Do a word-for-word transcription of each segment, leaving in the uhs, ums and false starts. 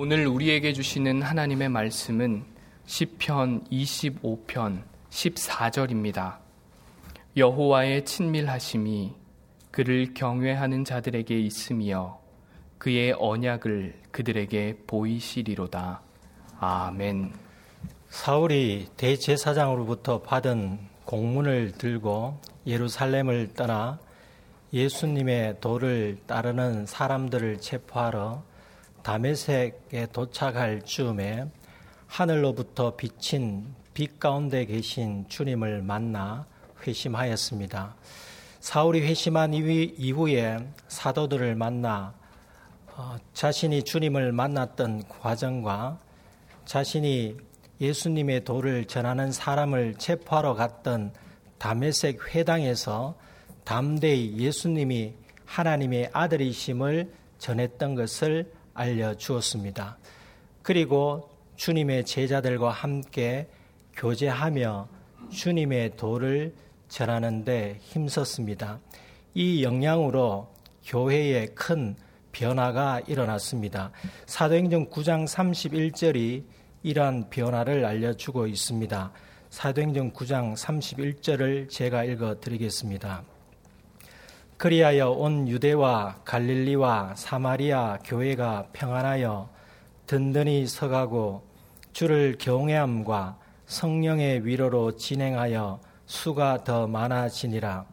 오늘 우리에게 주시는 하나님의 말씀은 시편 이십오 편 십사 절입니다. 여호와의 친밀하심이 그를 경외하는 자들에게 있으며 그의 언약을 그들에게 보이시리로다. 아멘. 사울이 대제사장으로부터 받은 공문을 들고 예루살렘을 떠나 예수님의 도를 따르는 사람들을 체포하러 다메섹에 도착할 즈음에 하늘로부터 비친 빛 가운데 계신 주님을 만나 회심하였습니다. 사울이 회심한 이후에 사도들을 만나 자신이 주님을 만났던 과정과 자신이 예수님의 도를 전하는 사람을 체포하러 갔던 다메섹 회당에서 담대히 예수님이 하나님의 아들이심을 전했던 것을 알려주었습니다. 그리고 주님의 제자들과 함께 교제하며 주님의 도를 전하는 데 힘썼습니다. 이 영향으로 교회에 큰 변화가 일어났습니다. 사도행전 구 장 삼십일 절이 이러한 변화를 알려주고 있습니다. 사도행전 구 장 삼십일 절을 제가 읽어드리겠습니다. 그리하여 온 유대와 갈릴리와 사마리아 교회가 평안하여 든든히 서가고 주를 경외함과 성령의 위로로 진행하여 수가 더 많아지니라.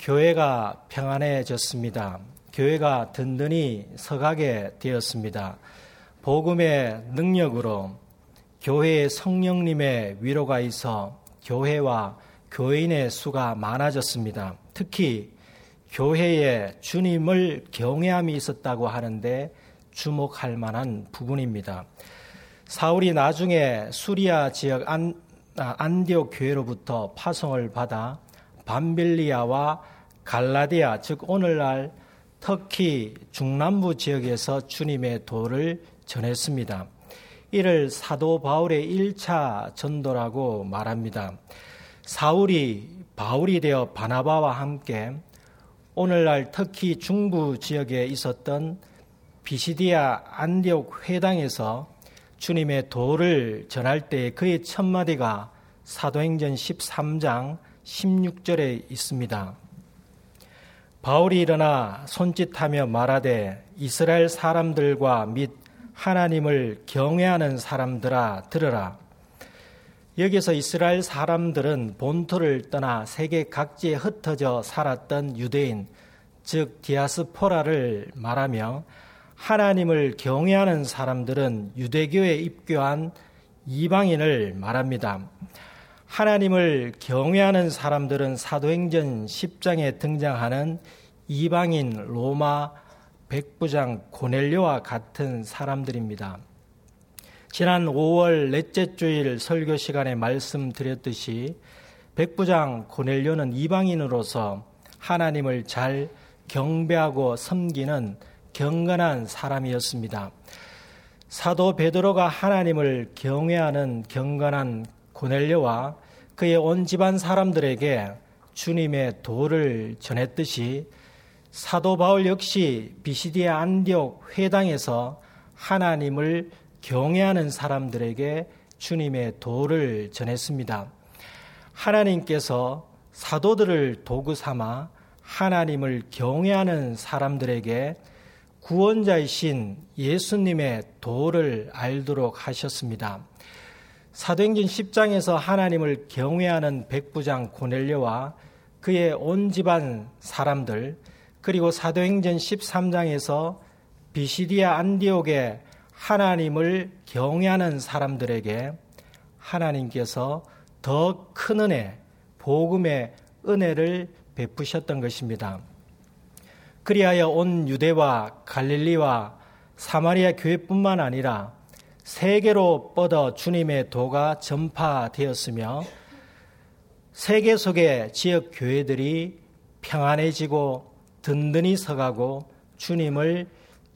교회가 평안해졌습니다. 교회가 든든히 서가게 되었습니다. 복음의 능력으로 교회의 성령님의 위로가 있어 교회와 교인의 수가 많아졌습니다. 특히 교회에 주님을 경외함이 있었다고 하는데 주목할 만한 부분입니다. 사울이 나중에 수리아 지역 안, 안디옥 교회로부터 파송을 받아 밤빌리아와 갈라디아, 즉 오늘날 터키 중남부 지역에서 주님의 도를 전했습니다. 이를 사도 바울의 일 차 전도라고 말합니다. 사울이 바울이 되어 바나바와 함께 오늘날 터키 중부 지역에 있었던 비시디아 안디옥 회당에서 주님의 도를 전할 때 그의 첫마디가 사도행전 십삼 장 십육 절에 있습니다. 바울이 일어나 손짓하며 말하되 이스라엘 사람들과 및 하나님을 경외하는 사람들아 들으라. 여기서 이스라엘 사람들은 본토를 떠나 세계 각지에 흩어져 살았던 유대인, 즉 디아스포라를 말하며 하나님을 경외하는 사람들은 유대교에 입교한 이방인을 말합니다. 하나님을 경외하는 사람들은 사도행전 십 장에 등장하는 이방인 로마 백부장 고넬료와 같은 사람들입니다. 지난 오월 넷째 주일 설교 시간에 말씀드렸듯이 백부장 고넬료는 이방인으로서 하나님을 잘 경배하고 섬기는 경건한 사람이었습니다. 사도 베드로가 하나님을 경외하는 경건한 고넬료와 그의 온 집안 사람들에게 주님의 도를 전했듯이 사도 바울 역시 비시디아 안디옥 회당에서 하나님을 경외하는 사람들에게 주님의 도를 전했습니다. 하나님께서 사도들을 도구 삼아 하나님을 경외하는 사람들에게 구원자이신 예수님의 도를 알도록 하셨습니다. 사도행전 십 장에서 하나님을 경외하는 백부장 고넬료와 그의 온 집안 사람들, 그리고 사도행전 십삼 장에서 비시디아 안디옥의 하나님을 경외하는 사람들에게 하나님께서 더 큰 은혜, 복음의 은혜를 베푸셨던 것입니다. 그리하여 온 유대와 갈릴리와 사마리아 교회뿐만 아니라 세계로 뻗어 주님의 도가 전파되었으며 세계 속의 지역 교회들이 평안해지고 든든히 서가고 주님을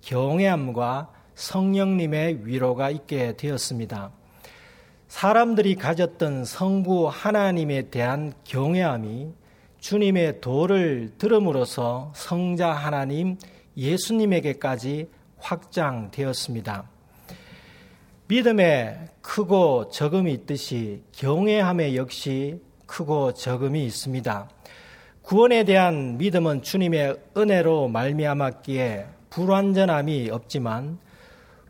경외함과 성령님의 위로가 있게 되었습니다. 사람들이 가졌던 성부 하나님에 대한 경외함이 주님의 도를 들음으로써 성자 하나님 예수님에게까지 확장되었습니다. 믿음에 크고 적음이 있듯이 경외함에 역시 크고 적음이 있습니다. 구원에 대한 믿음은 주님의 은혜로 말미암았기에 불완전함이 없지만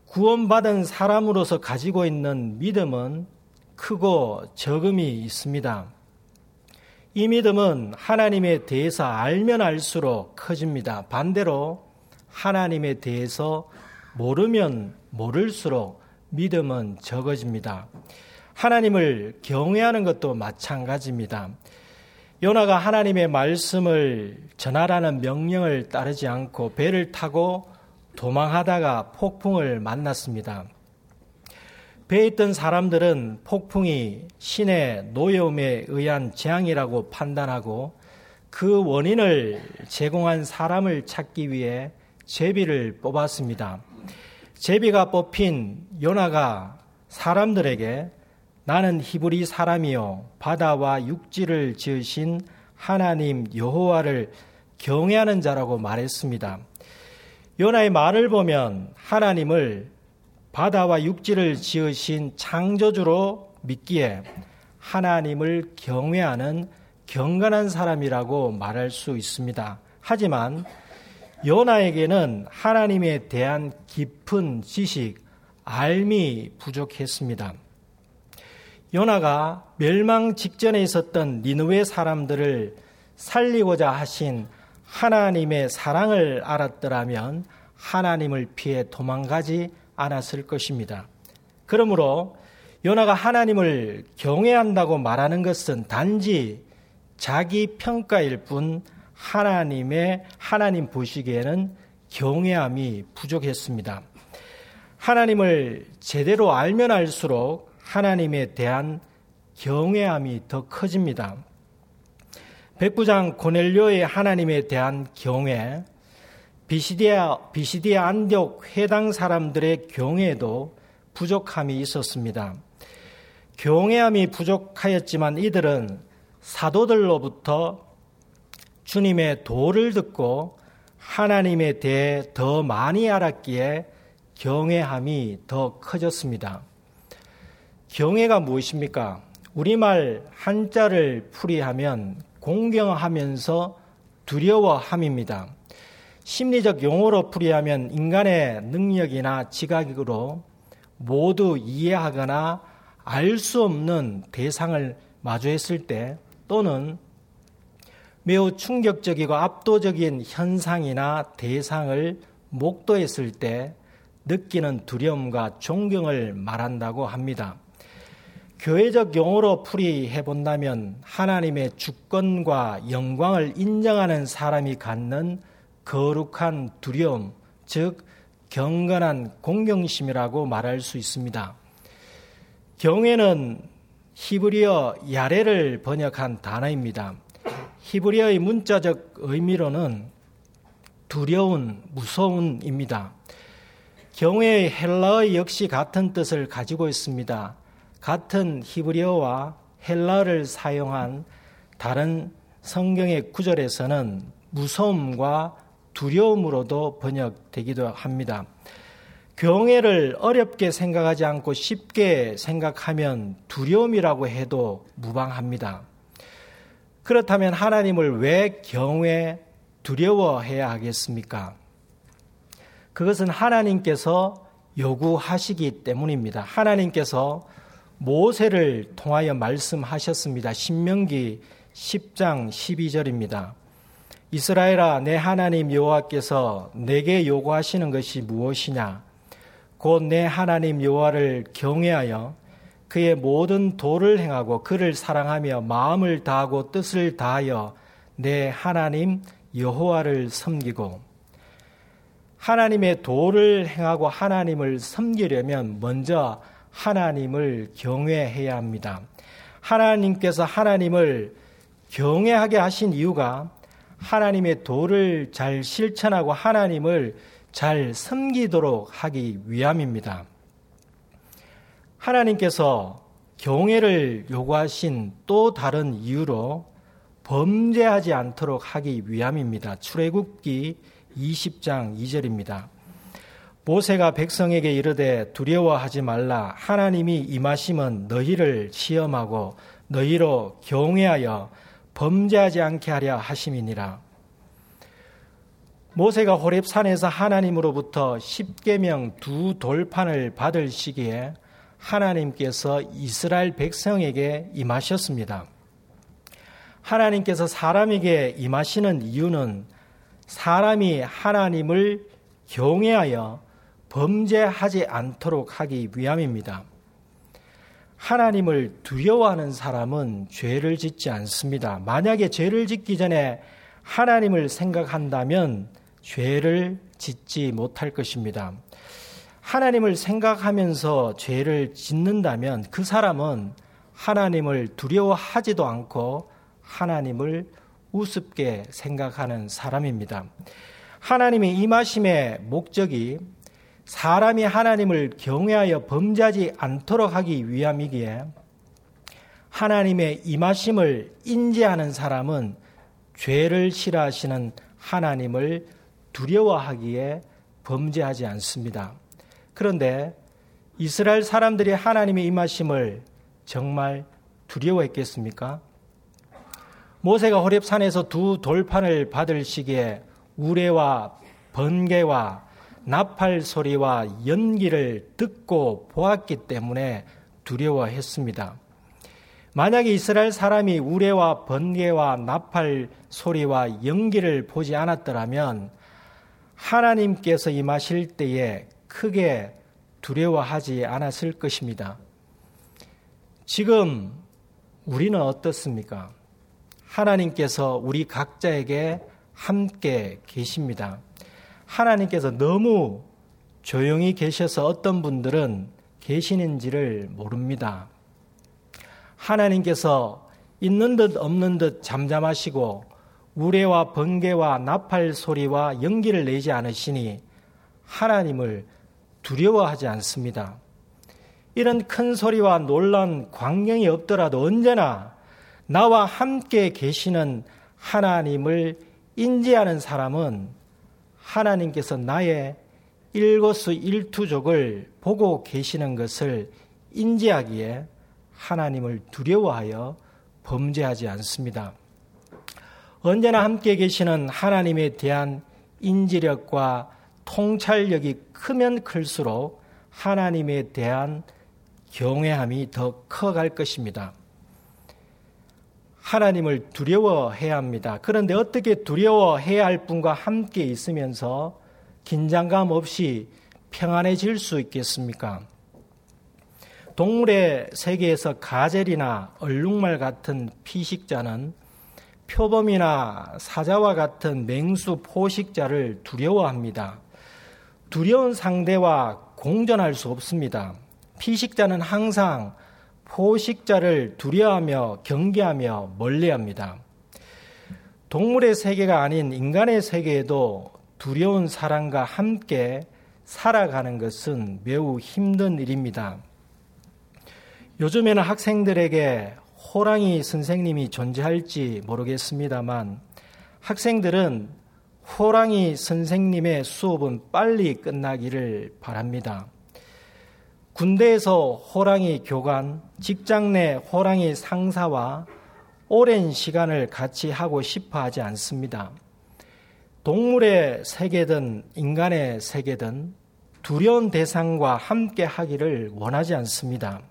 구원받은 사람으로서 가지고 있는 믿음은 크고 적음이 있습니다. 이 믿음은 하나님에 대해서 알면 알수록 커집니다. 반대로 하나님에 대해서 모르면 모를수록 믿음은 적어집니다. 하나님을 경외하는 것도 마찬가지입니다. 요나가 하나님의 말씀을 전하라는 명령을 따르지 않고 배를 타고 도망하다가 폭풍을 만났습니다. 배에 있던 사람들은 폭풍이 신의 노여움에 의한 재앙이라고 판단하고 그 원인을 제공한 사람을 찾기 위해 제비를 뽑았습니다. 제비가 뽑힌 요나가 사람들에게 나는 히브리 사람이요 바다와 육지를 지으신 하나님 여호와를 경외하는 자라고 말했습니다. 요나의 말을 보면 하나님을 바다와 육지를 지으신 창조주로 믿기에 하나님을 경외하는 경건한 사람이라고 말할 수 있습니다. 하지만 요나에게는 하나님에 대한 깊은 지식, 알미 부족했습니다. 요나가 멸망 직전에 있었던 니느웨 사람들을 살리고자 하신 하나님의 사랑을 알았더라면 하나님을 피해 도망가지 않았을 것입니다. 그러므로 요나가 하나님을 경외한다고 말하는 것은 단지 자기 평가일 뿐 하나님의 하나님 보시기에는 경외함이 부족했습니다. 하나님을 제대로 알면 알수록 하나님에 대한 경외함이 더 커집니다. 백부장 고넬료의 하나님에 대한 경외, 비시디아, 비시디아 안디옥 회당 사람들의 경외도 부족함이 있었습니다. 경외함이 부족하였지만 이들은 사도들로부터 주님의 도를 듣고 하나님에 대해 더 많이 알았기에 경외함이 더 커졌습니다. 경외가 무엇입니까? 우리말 한자를 풀이하면 공경하면서 두려워함입니다. 심리적 용어로 풀이하면 인간의 능력이나 지각으로 모두 이해하거나 알 수 없는 대상을 마주했을 때 또는 매우 충격적이고 압도적인 현상이나 대상을 목도했을 때 느끼는 두려움과 존경을 말한다고 합니다. 교회적 용어로 풀이해본다면 하나님의 주권과 영광을 인정하는 사람이 갖는 거룩한 두려움, 즉 경건한 공경심이라고 말할 수 있습니다. 경외는 히브리어 야레를 번역한 단어입니다. 히브리어의 문자적 의미로는 두려운, 무서운입니다. 경외의 헬라어 역시 같은 뜻을 가지고 있습니다. 같은 히브리어와 헬라어를 사용한 다른 성경의 구절에서는 무서움과 두려움으로도 번역되기도 합니다. 경외를 어렵게 생각하지 않고 쉽게 생각하면 두려움이라고 해도 무방합니다. 그렇다면 하나님을 왜 경외, 두려워해야 하겠습니까? 그것은 하나님께서 요구하시기 때문입니다. 하나님께서 모세를 통하여 말씀하셨습니다. 신명기 십 장 십이 절입니다. 이스라엘아, 내 하나님 여호와께서 내게 요구하시는 것이 무엇이냐? 곧 내 하나님 여호와를 경외하여 그의 모든 도를 행하고 그를 사랑하며 마음을 다하고 뜻을 다하여 내 하나님 여호와를 섬기고. 하나님의 도를 행하고 하나님을 섬기려면 먼저 하나님을 경외해야 합니다. 하나님께서 하나님을 경외하게 하신 이유가 하나님의 도를 잘 실천하고 하나님을 잘 섬기도록 하기 위함입니다. 하나님께서 경외를 요구하신 또 다른 이유로 범죄하지 않도록 하기 위함입니다. 출애굽기 이십 장 이 절입니다. 모세가 백성에게 이르되 두려워하지 말라. 하나님이 임하심은 너희를 시험하고 너희로 경외하여 범죄하지 않게 하려 하심이니라. 모세가 호렙산에서 하나님으로부터 십계명 두 돌판을 받을 시기에 하나님께서 이스라엘 백성에게 임하셨습니다. 하나님께서 사람에게 임하시는 이유는 사람이 하나님을 경외하여 범죄하지 않도록 하기 위함입니다. 하나님을 두려워하는 사람은 죄를 짓지 않습니다. 만약에 죄를 짓기 전에 하나님을 생각한다면 죄를 짓지 못할 것입니다. 하나님을 생각하면서 죄를 짓는다면 그 사람은 하나님을 두려워하지도 않고 하나님을 우습게 생각하는 사람입니다. 하나님의 임하심의 목적이 사람이 하나님을 경외하여 범죄하지 않도록 하기 위함이기에 하나님의 임하심을 인지하는 사람은 죄를 싫어하시는 하나님을 두려워하기에 범죄하지 않습니다. 그런데 이스라엘 사람들이 하나님의 임하심을 정말 두려워했겠습니까? 모세가 호렙산에서 두 돌판을 받을 시기에 우레와 번개와 나팔 소리와 연기를 듣고 보았기 때문에 두려워했습니다. 만약에 이스라엘 사람이 우레와 번개와 나팔 소리와 연기를 보지 않았더라면 하나님께서 임하실 때에 크게 두려워하지 않았을 것입니다. 지금 우리는 어떻습니까? 하나님께서 우리 각자에게 함께 계십니다. 하나님께서 너무 조용히 계셔서 어떤 분들은 계시는지를 모릅니다. 하나님께서 있는 듯 없는 듯 잠잠하시고 우레와 번개와 나팔 소리와 연기를 내지 않으시니 하나님을 두려워하지 않습니다. 이런 큰 소리와 놀란 광경이 없더라도 언제나 나와 함께 계시는 하나님을 인지하는 사람은 하나님께서 나의 일거수일투족을 보고 계시는 것을 인지하기에 하나님을 두려워하여 범죄하지 않습니다. 언제나 함께 계시는 하나님에 대한 인지력과 통찰력이 크면 클수록 하나님에 대한 경외함이 더 커갈 것입니다. 하나님을 두려워해야 합니다. 그런데 어떻게 두려워해야 할 분과 함께 있으면서 긴장감 없이 평안해질 수 있겠습니까? 동물의 세계에서 가젤이나 얼룩말 같은 피식자는 표범이나 사자와 같은 맹수 포식자를 두려워합니다. 두려운 상대와 공존할 수 없습니다. 피식자는 항상 포식자를 두려워하며 경계하며 멀리합니다. 동물의 세계가 아닌 인간의 세계에도 두려운 사람과 함께 살아가는 것은 매우 힘든 일입니다. 요즘에는 학생들에게 호랑이 선생님이 존재할지 모르겠습니다만 학생들은 호랑이 선생님의 수업은 빨리 끝나기를 바랍니다. 군대에서 호랑이 교관, 직장 내 호랑이 상사와 오랜 시간을 같이 하고 싶어 하지 않습니다. 동물의 세계든 인간의 세계든 두려운 대상과 함께 하기를 원하지 않습니다.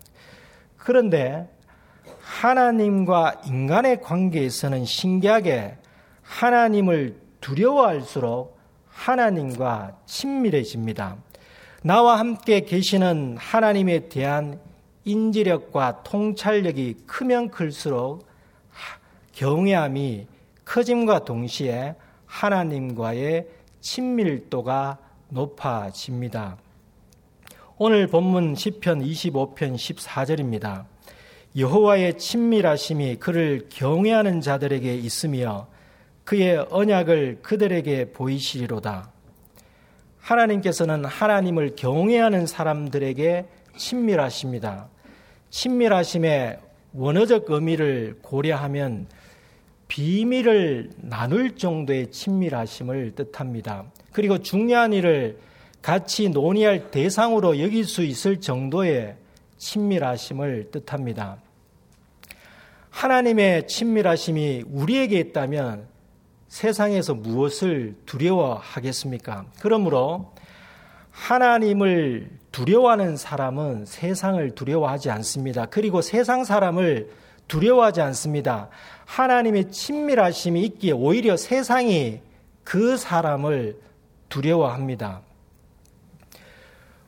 그런데 하나님과 인간의 관계에서는 신기하게 하나님을 두려워할수록 하나님과 친밀해집니다. 나와 함께 계시는 하나님에 대한 인지력과 통찰력이 크면 클수록 경외함이 커짐과 동시에 하나님과의 친밀도가 높아집니다. 오늘 본문 시편 이십오 편 십사 절입니다. 여호와의 친밀하심이 그를 경외하는 자들에게 있으며 그의 언약을 그들에게 보이시리로다. 하나님께서는 하나님을 경외하는 사람들에게 친밀하십니다. 친밀하심의 원어적 의미를 고려하면 비밀을 나눌 정도의 친밀하심을 뜻합니다. 그리고 중요한 일을 같이 논의할 대상으로 여길 수 있을 정도의 친밀하심을 뜻합니다. 하나님의 친밀하심이 우리에게 있다면 세상에서 무엇을 두려워하겠습니까? 그러므로 하나님을 두려워하는 사람은 세상을 두려워하지 않습니다. 그리고 세상 사람을 두려워하지 않습니다. 하나님의 친밀하심이 있기에 오히려 세상이 그 사람을 두려워합니다.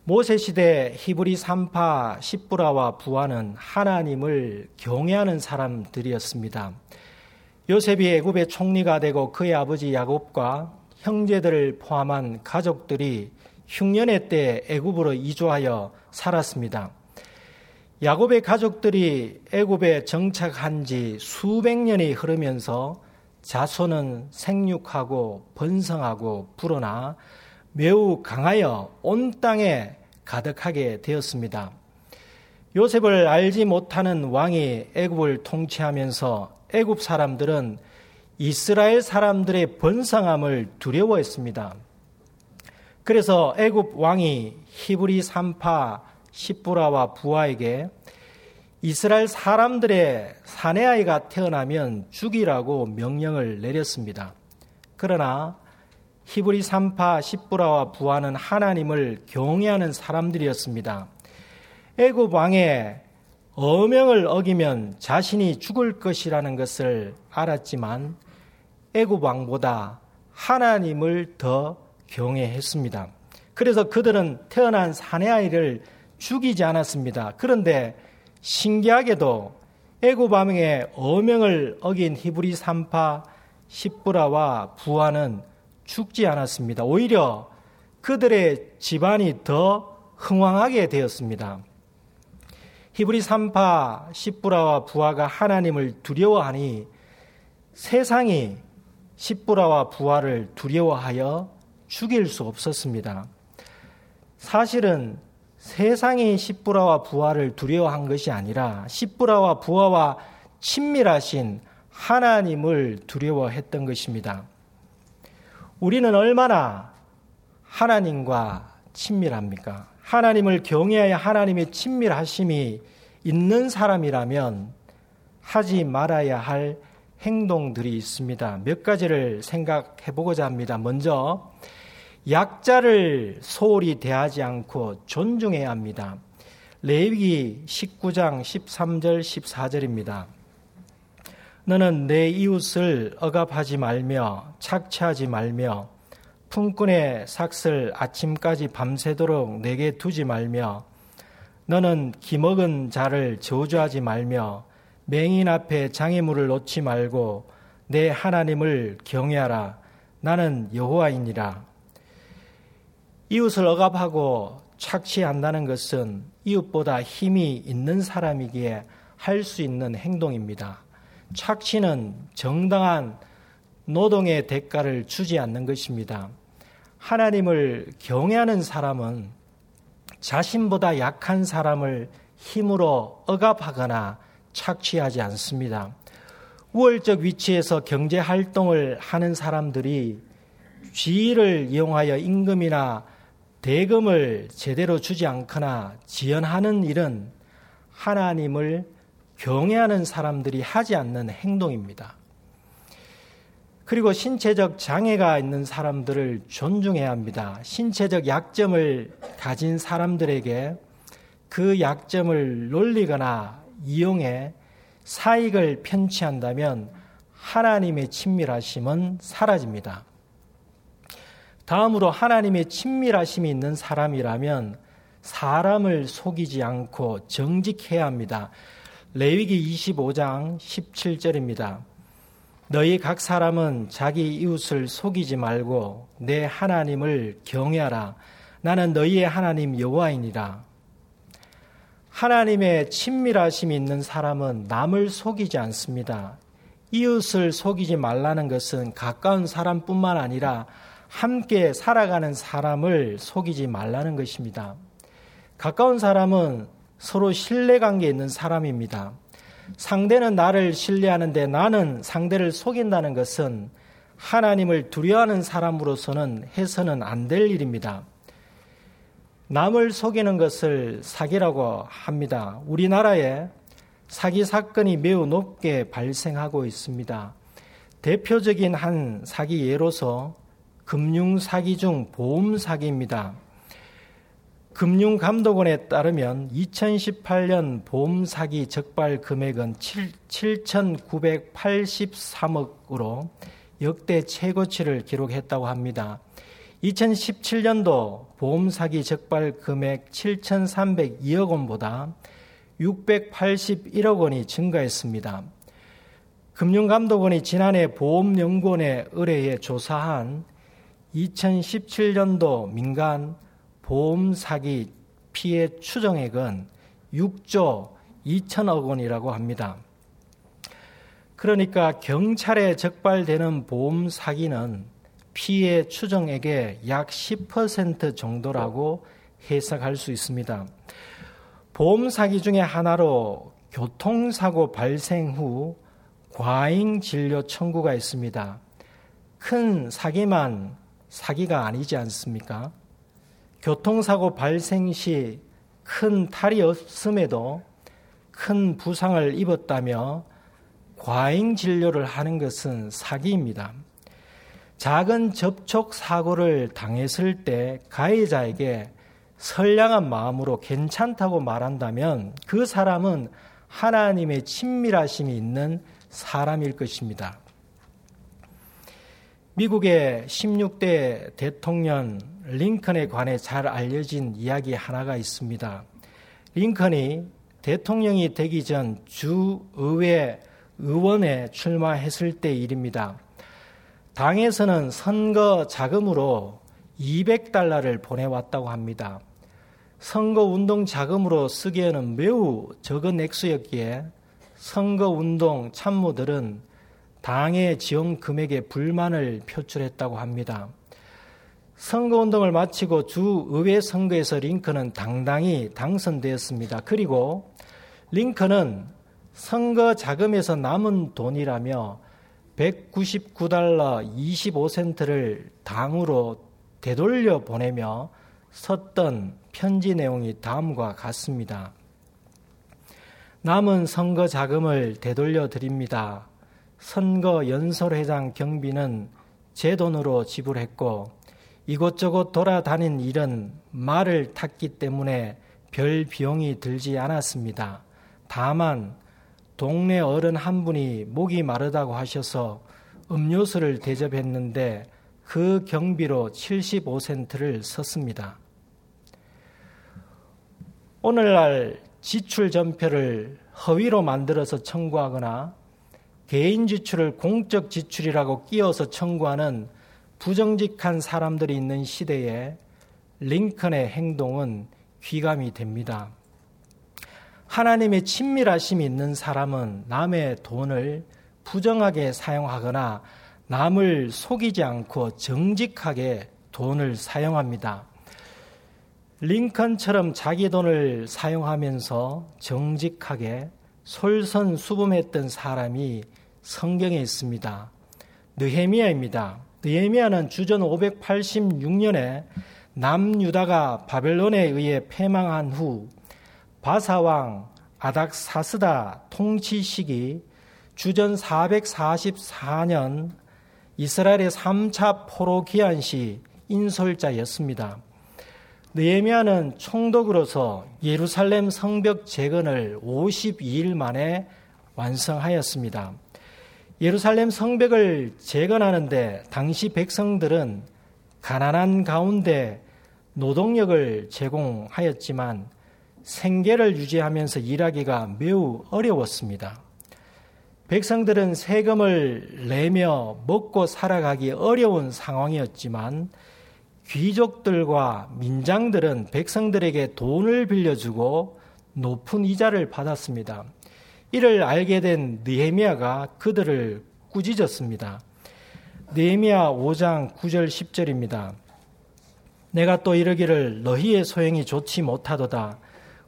모세시대 히브리 산파 십부라와 부하는 하나님을 경외하는 사람들이었습니다. 요셉이 애굽의 총리가 되고 그의 아버지 야곱과 형제들을 포함한 가족들이 흉년의 때 애굽으로 이주하여 살았습니다. 야곱의 가족들이 애굽에 정착한 지 수백 년이 흐르면서 자손은 생육하고 번성하고 불어나 매우 강하여 온 땅에 가득하게 되었습니다. 요셉을 알지 못하는 왕이 애굽을 통치하면서 애굽 사람들은 이스라엘 사람들의 번성함을 두려워했습니다. 그래서 애굽 왕이 히브리 산파 십부라와 부하에게 이스라엘 사람들의 사내아이가 태어나면 죽이라고 명령을 내렸습니다. 그러나 히브리 산파 십부라와 부하는 하나님을 경외하는 사람들이었습니다. 애굽 왕의 어명을 어기면 자신이 죽을 것이라는 것을 알았지만 애굽 왕보다 하나님을 더 경외했습니다. 그래서 그들은 태어난 사내아이를 죽이지 않았습니다. 그런데 신기하게도 애굽 왕의 어명을 어긴 히브리 산파 십부라와 부하는 죽지 않았습니다. 오히려 그들의 집안이 더 흥왕하게 되었습니다. 히브리 산파 십부라와 부하가 하나님을 두려워하니 세상이 십부라와 부하를 두려워하여 죽일 수 없었습니다. 사실은 세상이 십부라와 부하를 두려워한 것이 아니라 십부라와 부하와 친밀하신 하나님을 두려워했던 것입니다. 우리는 얼마나 하나님과 친밀합니까? 하나님을 경외하여 하나님의 친밀하심이 있는 사람이라면 하지 말아야 할 행동들이 있습니다. 몇 가지를 생각해 보고자 합니다. 먼저 약자를 소홀히 대하지 않고 존중해야 합니다. 레위기 십구 장 십삼 절 십사 절입니다. 너는 내 이웃을 억압하지 말며 착취하지 말며 품꾼의 삭슬 아침까지 밤새도록 내게 두지 말며 너는 기먹은 자를 저주하지 말며 맹인 앞에 장애물을 놓지 말고 내 하나님을 경외하라. 나는 여호와이니라. 이웃을 억압하고 착취한다는 것은 이웃보다 힘이 있는 사람이기에 할 수 있는 행동입니다. 착취는 정당한 노동의 대가를 주지 않는 것입니다. 하나님을 경외하는 사람은 자신보다 약한 사람을 힘으로 억압하거나 착취하지 않습니다. 우월적 위치에서 경제활동을 하는 사람들이 지위를 이용하여 임금이나 대금을 제대로 주지 않거나 지연하는 일은 하나님을 경외하는 사람들이 하지 않는 행동입니다. 그리고 신체적 장애가 있는 사람들을 존중해야 합니다. 신체적 약점을 가진 사람들에게 그 약점을 놀리거나 이용해 사익을 편취한다면 하나님의 친밀하심은 사라집니다. 다음으로 하나님의 친밀하심이 있는 사람이라면 사람을 속이지 않고 정직해야 합니다. 레위기 이십오 장 십칠 절입니다. 너희 각 사람은 자기 이웃을 속이지 말고 내 하나님을 경외하라. 나는 너희의 하나님 여호와이니라. 하나님의 친밀하심이 있는 사람은 남을 속이지 않습니다. 이웃을 속이지 말라는 것은 가까운 사람뿐만 아니라 함께 살아가는 사람을 속이지 말라는 것입니다. 가까운 사람은 서로 신뢰관계에 있는 사람입니다. 상대는 나를 신뢰하는데 나는 상대를 속인다는 것은 하나님을 두려워하는 사람으로서는 해서는 안 될 일입니다. 남을 속이는 것을 사기라고 합니다. 우리나라에 사기 사건이 매우 높게 발생하고 있습니다. 대표적인 한 사기 예로서 금융사기 중 보험사기입니다. 금융감독원에 따르면 이천십팔 년 보험사기 적발 금액은 칠천구백팔십삼억으로 역대 최고치를 기록했다고 합니다. 이천십칠 년도 보험사기 적발 금액 칠천삼백이억 원보다 육백팔십일억 원이 증가했습니다. 금융감독원이 지난해 보험연구원의 의뢰에 조사한 이천십칠 년도 민간 보험사기 피해 추정액은 육조 이천억 원이라고 합니다. 그러니까 경찰에 적발되는 보험사기는 피해 추정액의 약 십 퍼센트 정도라고 해석할 수 있습니다. 보험사기 중에 하나로 교통사고 발생 후 과잉진료 청구가 있습니다. 큰 사기만 사기가 아니지 않습니까? 교통사고 발생 시 큰 탈이 없음에도 큰 부상을 입었다며 과잉진료를 하는 것은 사기입니다. 작은 접촉사고를 당했을 때 가해자에게 선량한 마음으로 괜찮다고 말한다면 그 사람은 하나님의 친밀하심이 있는 사람일 것입니다. 미국의 십육 대 대통령 링컨에 관해 잘 알려진 이야기 하나가 있습니다. 링컨이 대통령이 되기 전 주의회 의원에 출마했을 때 일입니다. 당에서는 선거 자금으로 이백 달러를 보내왔다고 합니다. 선거운동 자금으로 쓰기에는 매우 적은 액수였기에 선거운동 참모들은 당의 지원 금액에 불만을 표출했다고 합니다. 선거운동을 마치고 주의회 선거에서 링컨은 당당히 당선되었습니다. 그리고 링컨은 선거 자금에서 남은 돈이라며 백구십구 달러 이십오 센트를 당으로 되돌려 보내며 썼던 편지 내용이 다음과 같습니다. 남은 선거 자금을 되돌려 드립니다. 선거 연설회장 경비는 제 돈으로 지불했고 이곳저곳 돌아다닌 일은 말을 탔기 때문에 별 비용이 들지 않았습니다. 다만 동네 어른 한 분이 목이 마르다고 하셔서 음료수를 대접했는데 그 경비로 칠십오 센트를 썼습니다. 오늘날 지출 전표를 허위로 만들어서 청구하거나 개인 지출을 공적 지출이라고 끼워서 청구하는 부정직한 사람들이 있는 시대에 링컨의 행동은 귀감이 됩니다. 하나님의 친밀하심이 있는 사람은 남의 돈을 부정하게 사용하거나 남을 속이지 않고 정직하게 돈을 사용합니다. 링컨처럼 자기 돈을 사용하면서 정직하게 솔선수범했던 사람이 성경에 있습니다. 느헤미야입니다. 느헤미야는 주전 오백팔십육 년에 남유다가 바벨론에 의해 패망한 후 바사왕 아닥사스다 통치 시기 주전 사백사십사 년 이스라엘의 삼 차 포로 귀환 시 인솔자였습니다. 느헤미야는 총독으로서 예루살렘 성벽 재건을 오십이 일 만에 완성하였습니다. 예루살렘 성벽을 재건하는데 당시 백성들은 가난한 가운데 노동력을 제공하였지만 생계를 유지하면서 일하기가 매우 어려웠습니다. 백성들은 세금을 내며 먹고 살아가기 어려운 상황이었지만 귀족들과 민장들은 백성들에게 돈을 빌려주고 높은 이자를 받았습니다. 이를 알게 된 느헤미야가 그들을 꾸짖었습니다. 느헤미야 오장 구절 십절입니다. 내가 또 이르기를 너희의 소행이 좋지 못하도다.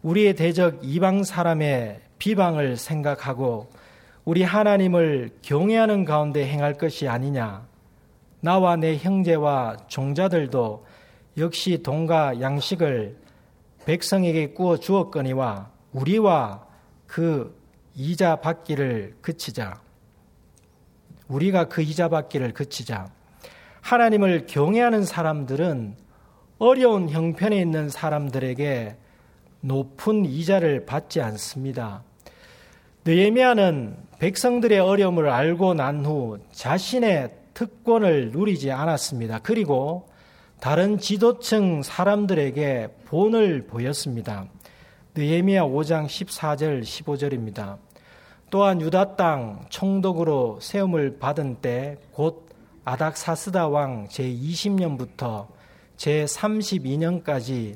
우리의 대적 이방 사람의 비방을 생각하고 우리 하나님을 경외하는 가운데 행할 것이 아니냐. 나와 내 형제와 종자들도 역시 돈과 양식을 백성에게 구워 주었거니와 우리와 그 이자 받기를 그치자. 우리가 그 이자 받기를 그치자. 하나님을 경외하는 사람들은 어려운 형편에 있는 사람들에게 높은 이자를 받지 않습니다. 느헤미야는 백성들의 어려움을 알고 난 후 자신의 특권을 누리지 않았습니다. 그리고 다른 지도층 사람들에게 본을 보였습니다. 느헤미야 오 장 십사 절 십오 절입니다. 또한 유다 땅 총독으로 세움을 받은 때 곧 아닥사스다 왕 제이십 년부터 제삼십이 년까지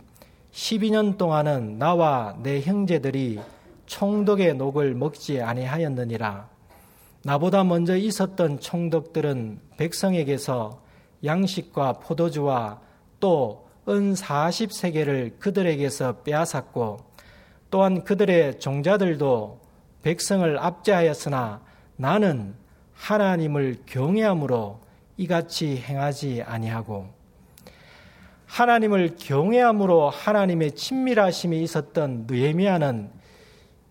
십이 년 동안은 나와 내 형제들이 총독의 녹을 먹지 아니하였느니라. 나보다 먼저 있었던 총독들은 백성에게서 양식과 포도주와 또 은 사십세 개를 그들에게서 빼앗았고 또한 그들의 종자들도 백성을 압제하였으나 나는 하나님을 경외함으로 이같이 행하지 아니하고. 하나님을 경외함으로 하나님의 친밀하심이 있었던 느헤미야는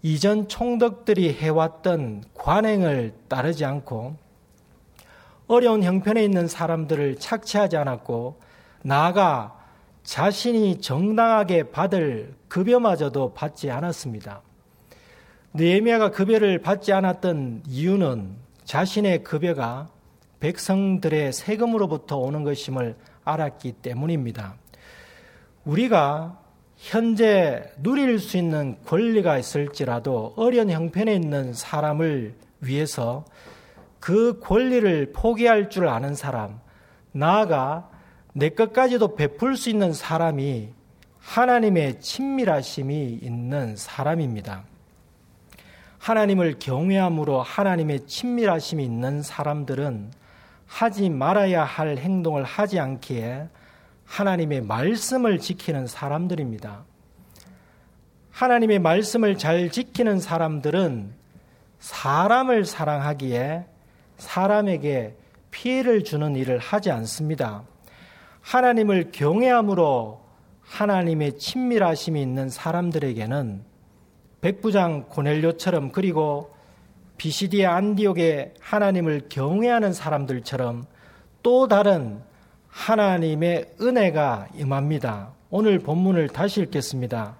이전 총독들이 해왔던 관행을 따르지 않고 어려운 형편에 있는 사람들을 착취하지 않았고 나아가 자신이 정당하게 받을 급여마저도 받지 않았습니다. 느헤미야가 급여를 받지 않았던 이유는 자신의 급여가 백성들의 세금으로부터 오는 것임을 알았기 때문입니다. 우리가 현재 누릴 수 있는 권리가 있을지라도 어려운 형편에 있는 사람을 위해서 그 권리를 포기할 줄 아는 사람, 나아가 내 것까지도 베풀 수 있는 사람이 하나님의 친밀하심이 있는 사람입니다. 하나님을 경외함으로 하나님의 친밀하심이 있는 사람들은 하지 말아야 할 행동을 하지 않기에 하나님의 말씀을 지키는 사람들입니다. 하나님의 말씀을 잘 지키는 사람들은 사람을 사랑하기에 사람에게 피해를 주는 일을 하지 않습니다. 하나님을 경외함으로 하나님의 친밀하심이 있는 사람들에게는 백부장 고넬료처럼 그리고 비시디의 안디옥의 하나님을 경외하는 사람들처럼 또 다른 하나님의 은혜가 임합니다. 오늘 본문을 다시 읽겠습니다.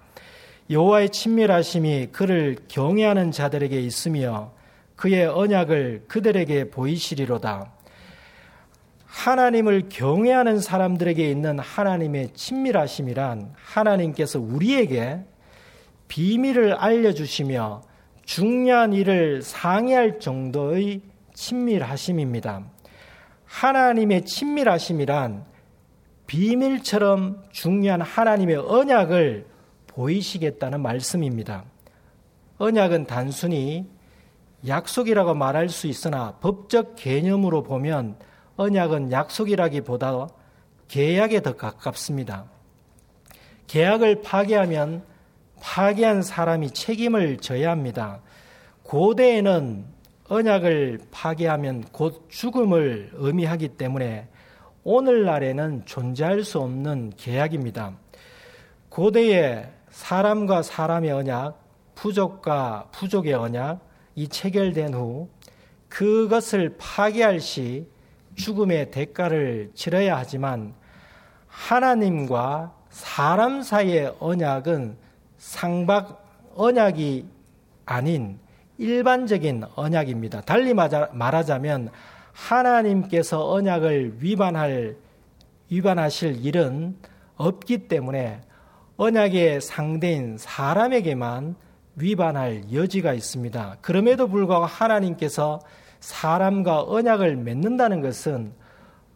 여호와의 친밀하심이 그를 경외하는 자들에게 있으며 그의 언약을 그들에게 보이시리로다. 하나님을 경외하는 사람들에게 있는 하나님의 친밀하심이란 하나님께서 우리에게 비밀을 알려주시며 중요한 일을 상의할 정도의 친밀하심입니다. 하나님의 친밀하심이란 비밀처럼 중요한 하나님의 언약을 보이시겠다는 말씀입니다. 언약은 단순히 약속이라고 말할 수 있으나 법적 개념으로 보면 언약은 약속이라기보다 계약에 더 가깝습니다. 계약을 파기하면 파기한 사람이 책임을 져야 합니다. 고대에는 언약을 파기하면 곧 죽음을 의미하기 때문에 오늘날에는 존재할 수 없는 계약입니다. 고대에 사람과 사람의 언약, 부족과 부족의 언약이 체결된 후 그것을 파기할 시 죽음의 대가를 치러야 하지만 하나님과 사람 사이의 언약은 상박 언약이 아닌 일반적인 언약입니다. 달리 말하자면 하나님께서 언약을 위반할, 위반하실 일은 없기 때문에 언약의 상대인 사람에게만 위반할 여지가 있습니다. 그럼에도 불구하고 하나님께서 사람과 언약을 맺는다는 것은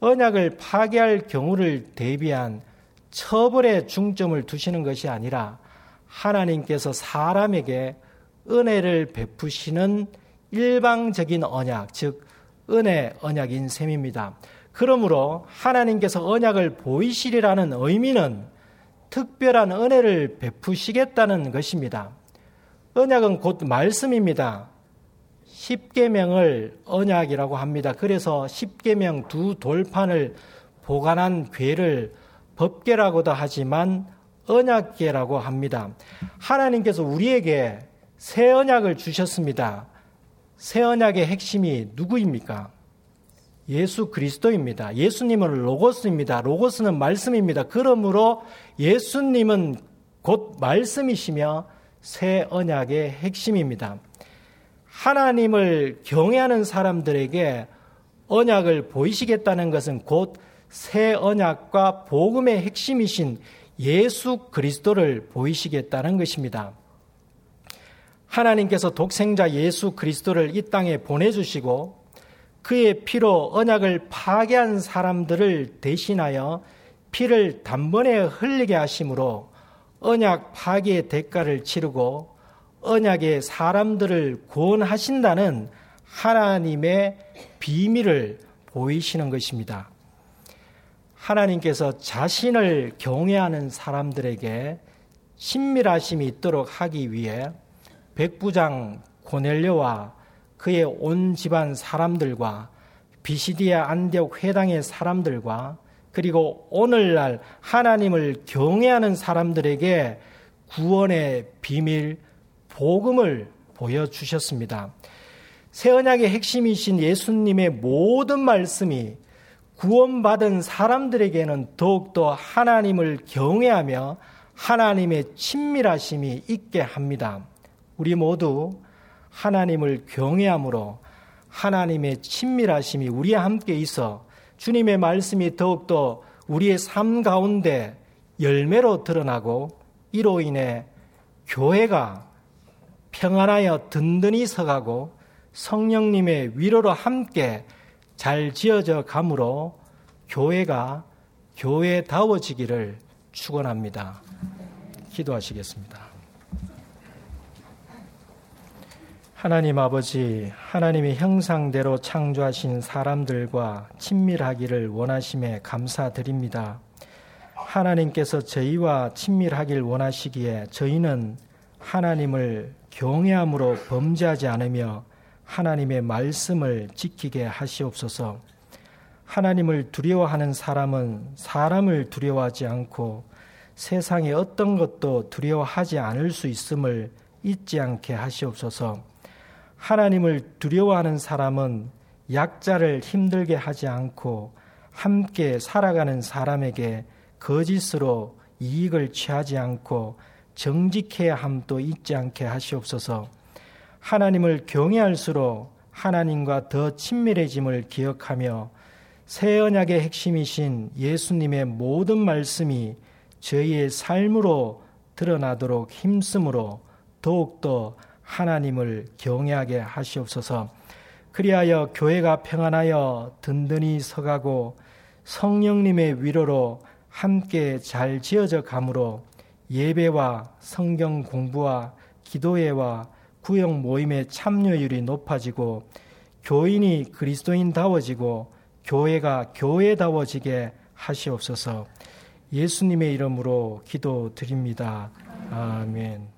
언약을 파괴할 경우를 대비한 처벌에 중점을 두시는 것이 아니라 하나님께서 사람에게 은혜를 베푸시는 일방적인 언약, 즉 은혜 언약인 셈입니다. 그러므로 하나님께서 언약을 보이시리라는 의미는 특별한 은혜를 베푸시겠다는 것입니다. 언약은 곧 말씀입니다. 십계명을 언약이라고 합니다. 그래서 십계명 두 돌판을 보관한 궤를 법궤라고도 하지만 언약궤라고 합니다. 하나님께서 우리에게 새 언약을 주셨습니다. 새 언약의 핵심이 누구입니까? 예수 그리스도입니다. 예수님은 로고스입니다. 로고스는 말씀입니다. 그러므로 예수님은 곧 말씀이시며 새 언약의 핵심입니다. 하나님을 경외하는 사람들에게 언약을 보이시겠다는 것은 곧 새 언약과 복음의 핵심이신 예수 그리스도를 보이시겠다는 것입니다. 하나님께서 독생자 예수 그리스도를 이 땅에 보내주시고 그의 피로 언약을 파괴한 사람들을 대신하여 피를 단번에 흘리게 하심으로 언약 파괴의 대가를 치르고 언약의 사람들을 구원하신다는 하나님의 비밀을 보이시는 것입니다. 하나님께서 자신을 경외하는 사람들에게 친밀하심이 있도록 하기 위해 백부장 고넬료와 그의 온 집안 사람들과 비시디아 안디옥 회당의 사람들과 그리고 오늘날 하나님을 경외하는 사람들에게 구원의 비밀, 복음을 보여주셨습니다. 새 언약의 핵심이신 예수님의 모든 말씀이 구원받은 사람들에게는 더욱더 하나님을 경외하며 하나님의 친밀하심이 있게 합니다. 우리 모두 하나님을 경외함으로 하나님의 친밀하심이 우리와 함께 있어 주님의 말씀이 더욱더 우리의 삶 가운데 열매로 드러나고 이로 인해 교회가 평안하여 든든히 서가고 성령님의 위로로 함께 잘 지어져 가므로 교회가 교회다워지기를 축원합니다. 기도하시겠습니다. 하나님 아버지, 하나님의 형상대로 창조하신 사람들과 친밀하기를 원하심에 감사드립니다. 하나님께서 저희와 친밀하길 원하시기에 저희는 하나님을 경외함으로 범죄하지 않으며 하나님의 말씀을 지키게 하시옵소서. 하나님을 두려워하는 사람은 사람을 두려워하지 않고 세상의 어떤 것도 두려워하지 않을 수 있음을 잊지 않게 하시옵소서. 하나님을 두려워하는 사람은 약자를 힘들게 하지 않고 함께 살아가는 사람에게 거짓으로 이익을 취하지 않고 정직해야 함도 잊지 않게 하시옵소서. 하나님을 경외할수록 하나님과 더 친밀해짐을 기억하며 새 언약의 핵심이신 예수님의 모든 말씀이 저희의 삶으로 드러나도록 힘쓰므로 더욱더 하나님을 경외하게 하시옵소서. 그리하여 교회가 평안하여 든든히 서가고 성령님의 위로로 함께 잘 지어져 가므로 예배와 성경 공부와 기도회와 구역 모임의 참여율이 높아지고 교인이 그리스도인다워지고 교회가 교회다워지게 하시옵소서. 예수님의 이름으로 기도드립니다. 아멘.